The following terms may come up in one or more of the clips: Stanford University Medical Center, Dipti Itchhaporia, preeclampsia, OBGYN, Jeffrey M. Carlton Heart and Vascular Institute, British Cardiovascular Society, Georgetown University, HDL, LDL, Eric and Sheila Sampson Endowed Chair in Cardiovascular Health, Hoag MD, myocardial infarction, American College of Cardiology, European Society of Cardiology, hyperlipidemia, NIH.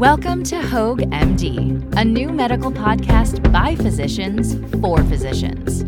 Welcome to Hoag MD, a new medical podcast by physicians for physicians.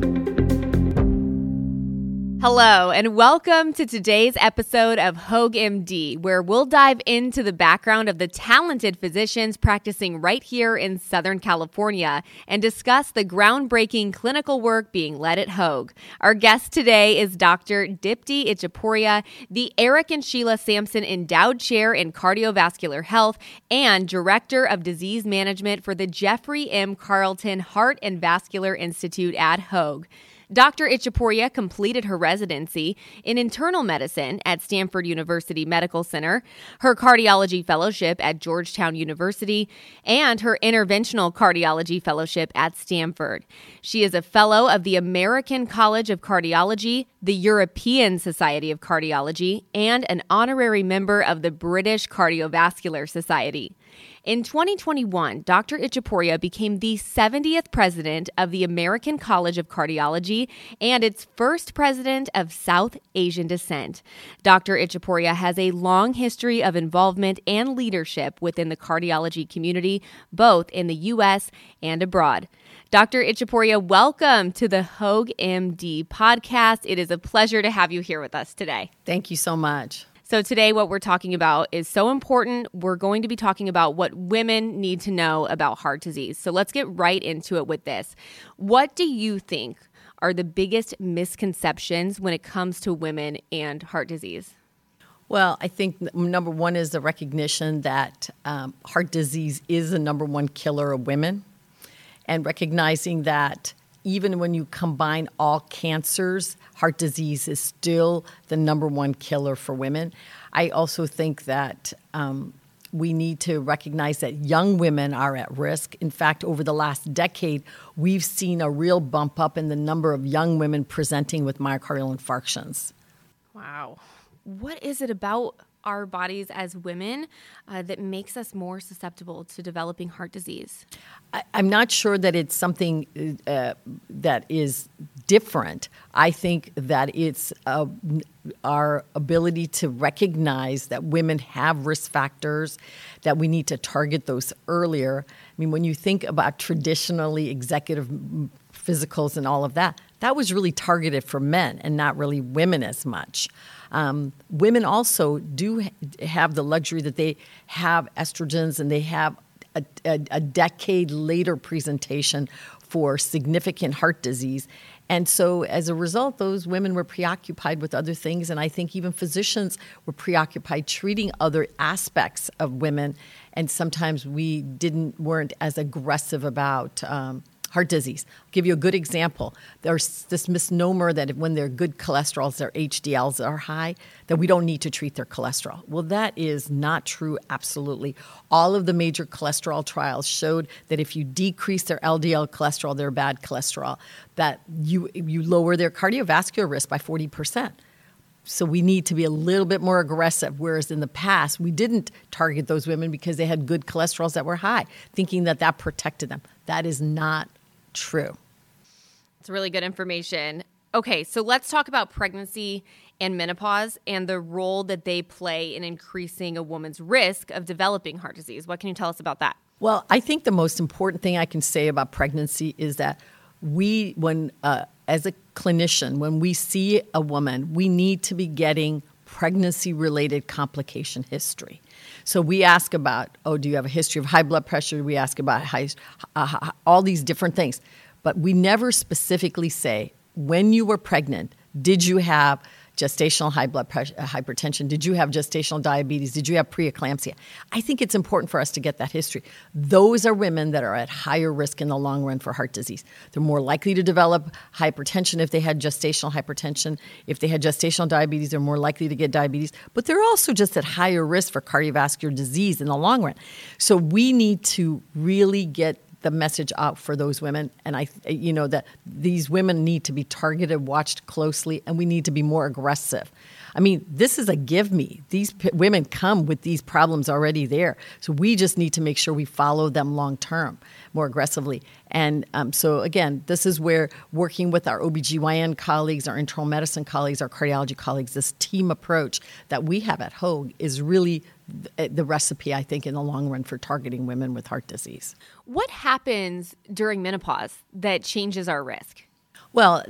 Hello, and welcome to today's episode of Hoag MD, where we'll dive into the background of the talented physicians practicing right here in Southern California and discuss the groundbreaking clinical work being led at Hoag. Our guest today is Dr. Dipti Itchhaporia, the Eric and Sheila Sampson Endowed Chair in Cardiovascular Health and Director of Disease Management for the Jeffrey M. Carlton Heart and Vascular Institute at Hoag. Dr. Itchhaporia completed her residency in internal medicine at Stanford University Medical Center, her cardiology fellowship at Georgetown University, and her interventional cardiology fellowship at Stanford. She is a fellow of the American College of Cardiology, the European Society of Cardiology, and an honorary member of the British Cardiovascular Society. In 2021, Dr. Itchhaporia became the 70th president of the American College of Cardiology and its first president of South Asian descent. Dr. Itchhaporia has a long history of involvement and leadership within the cardiology community, both in the U.S. and abroad. Dr. Itchhaporia, welcome to the Hoag MD podcast. It is a pleasure to have you here with us today. Thank you so much. So today what we're talking about is so important. We're going to be talking about what women need to know about heart disease. So let's get right into it with this. What do you think are the biggest misconceptions when it comes to women and heart disease? Well, I think number one is the recognition that heart disease is the number one killer of women, and recognizing that even when you combine all cancers, heart disease is still the number one killer for women. I also think that we need to recognize that young women are at risk. In fact, over the last decade, we've seen a real bump up in the number of young women presenting with myocardial infarctions. Wow. What is it about our bodies as women that makes us more susceptible to developing heart disease? I'm not sure that it's something that is different. I think that it's our ability to recognize that women have risk factors, that we need to target those earlier. I mean, when you think about traditionally executive physicals and all of that, that was really targeted for men and not really women as much. Women also do have the luxury that they have estrogens and they have a decade later presentation for significant heart disease. And so as a result, those women were preoccupied with other things. And I think even physicians were preoccupied treating other aspects of women. And sometimes we weren't as aggressive about heart disease. I'll give you a good example. There's this misnomer that when their good cholesterols, their HDLs are high, that we don't need to treat their cholesterol. Well, that is not true, absolutely. All of the major cholesterol trials showed that if you decrease their LDL cholesterol, their bad cholesterol, that you lower their cardiovascular risk by 40%. So we need to be a little bit more aggressive, whereas in the past, we didn't target those women because they had good cholesterols that were high, thinking that that protected them. That is not true. It's really good information. Okay, so let's talk about pregnancy and menopause and the role that they play in increasing a woman's risk of developing heart disease. What can you tell us about that? Well, I think the most important thing I can say about pregnancy is that as a clinician, when we see a woman, we need to be getting pregnancy-related complication history. So we ask about, do you have a history of high blood pressure? We ask about all these different things. But we never specifically say, when you were pregnant, did you have gestational high blood pressure, hypertension? Did you have gestational diabetes? Did you have preeclampsia? I think it's important for us to get that history. Those are women that are at higher risk in the long run for heart disease. They're more likely to develop hypertension if they had gestational hypertension. If they had gestational diabetes, they're more likely to get diabetes. But they're also just at higher risk for cardiovascular disease in the long run. So we need to really get the message out for those women. And that these women need to be targeted, watched closely, and we need to be more aggressive. I mean, this is a give me. These women come with these problems already there. So we just need to make sure we follow them long term more aggressively. And so, again, this is where working with our OBGYN colleagues, our internal medicine colleagues, our cardiology colleagues, this team approach that we have at Hoag is really the recipe, I think, in the long run for targeting women with heart disease. What happens during menopause that changes our risk? Well,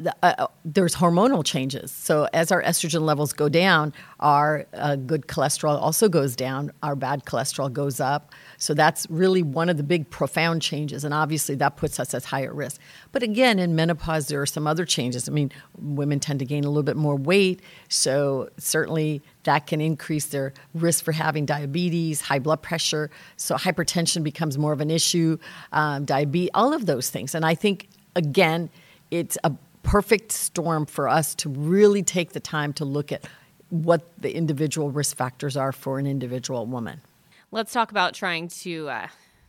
there's hormonal changes. So as our estrogen levels go down, our good cholesterol also goes down. Our bad cholesterol goes up. So that's really one of the big profound changes. And obviously that puts us at higher risk. But again, in menopause, there are some other changes. I mean, women tend to gain a little bit more weight. So certainly that can increase their risk for having diabetes, high blood pressure. So hypertension becomes more of an issue, diabetes, all of those things. And I think, again, it's a perfect storm for us to really take the time to look at what the individual risk factors are for an individual woman. Let's talk about trying to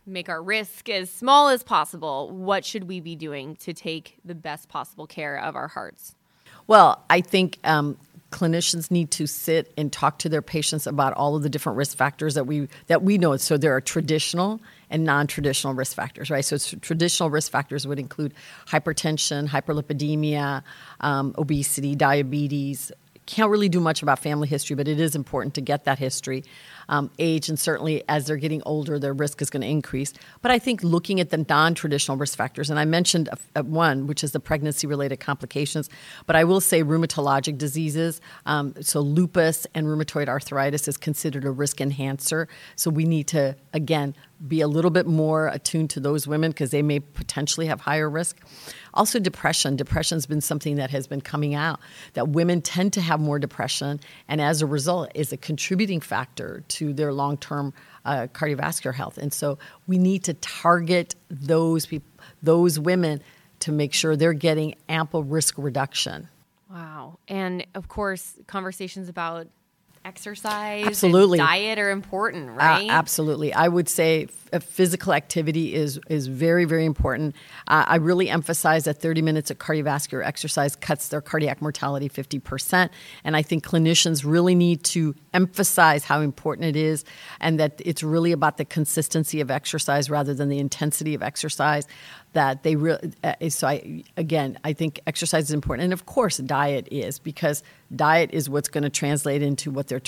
make our risk as small as possible. What should we be doing to take the best possible care of our hearts? Well, I think clinicians need to sit and talk to their patients about all of the different risk factors that we know. So there are traditional and non-traditional risk factors, right? So traditional risk factors would include hypertension, hyperlipidemia, obesity, diabetes. Can't really do much about family history, but it is important to get that history. Age, and certainly as they're getting older, their risk is going to increase. But I think looking at the non-traditional risk factors, and I mentioned one, which is the pregnancy-related complications, but I will say rheumatologic diseases. So lupus and rheumatoid arthritis is considered a risk enhancer. So we need to, again, be a little bit more attuned to those women because they may potentially have higher risk. Also depression. Depression's been something that has been coming out, that women tend to have more depression and as a result is a contributing factor to their long-term cardiovascular health. And so we need to target those women to make sure they're getting ample risk reduction. Wow. And of course, conversations about exercise and diet are important, right? Absolutely. I would say physical activity is very, very important. I really emphasize that 30 minutes of cardiovascular exercise cuts their cardiac mortality 50%. And I think clinicians really need to emphasize how important it is and that it's really about the consistency of exercise rather than the intensity of exercise. That they really, I think exercise is important. And of course, diet is, because diet is what's going to translate into what their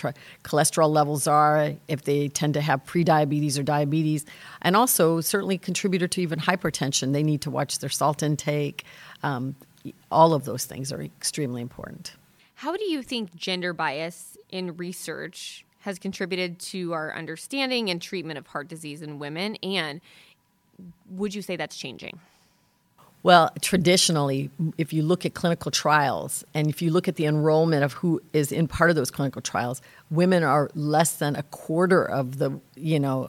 cholesterol levels are, if they tend to have prediabetes or diabetes, and also certainly contributor to even hypertension. They need to watch their salt intake. All of those things are extremely important. How do you think gender bias in research has contributed to our understanding and treatment of heart disease in women, and would you say that's changing? Well, traditionally, if you look at clinical trials and if you look at the enrollment of who is in part of those clinical trials, women are less than a quarter of the,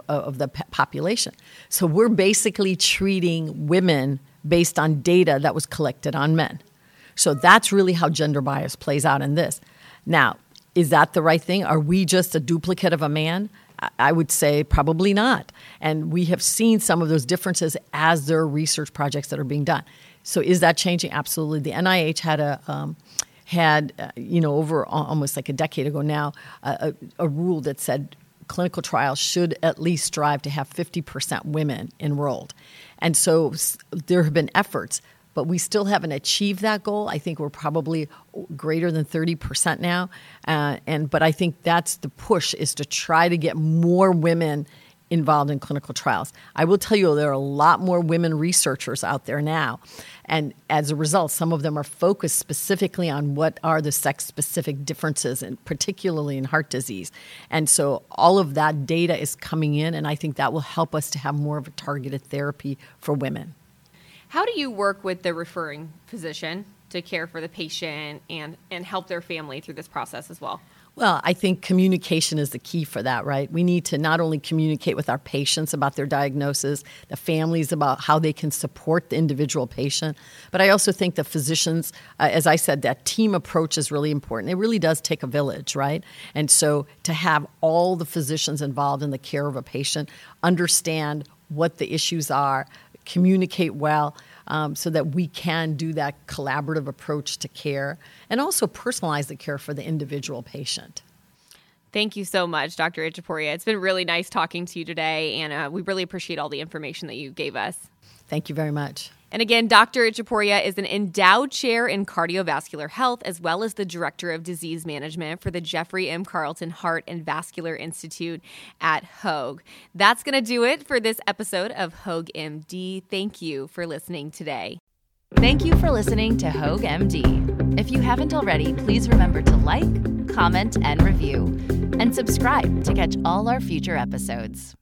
of the population. So we're basically treating women based on data that was collected on men. So that's really how gender bias plays out in this. Now, is that the right thing? Are we just a duplicate of a man? I would say probably not. And we have seen some of those differences as there are research projects that are being done. So is that changing? Absolutely. The NIH had over almost like a decade ago now, a rule that said clinical trials should at least strive to have 50% women enrolled. And so there have been efforts, but we still haven't achieved that goal. I think we're probably greater than 30% now. But I think that's the push, is to try to get more women involved in clinical trials. I will tell you, there are a lot more women researchers out there now. And as a result, some of them are focused specifically on what are the sex-specific differences, and particularly in heart disease. And so all of that data is coming in, and I think that will help us to have more of a targeted therapy for women. How do you work with the referring physician to care for the patient and help their family through this process as well? Well, I think communication is the key for that, right? We need to not only communicate with our patients about their diagnosis, the families about how they can support the individual patient, but I also think the physicians, as I said, that team approach is really important. It really does take a village, right? And so to have all the physicians involved in the care of a patient understand what the issues are, communicate well, so that we can do that collaborative approach to care and also personalize the care for the individual patient. Thank you so much, Dr. Itchhaporia. It's been really nice talking to you today, and we really appreciate all the information that you gave us. Thank you very much. And again, Dr. Itchhaporia is an endowed chair in cardiovascular health, as well as the director of disease management for the Jeffrey M. Carlton Heart and Vascular Institute at Hoag. That's going to do it for this episode of Hoag MD. Thank you for listening today. Thank you for listening to Hoag MD. If you haven't already, please remember to like, comment, and review, and subscribe to catch all our future episodes.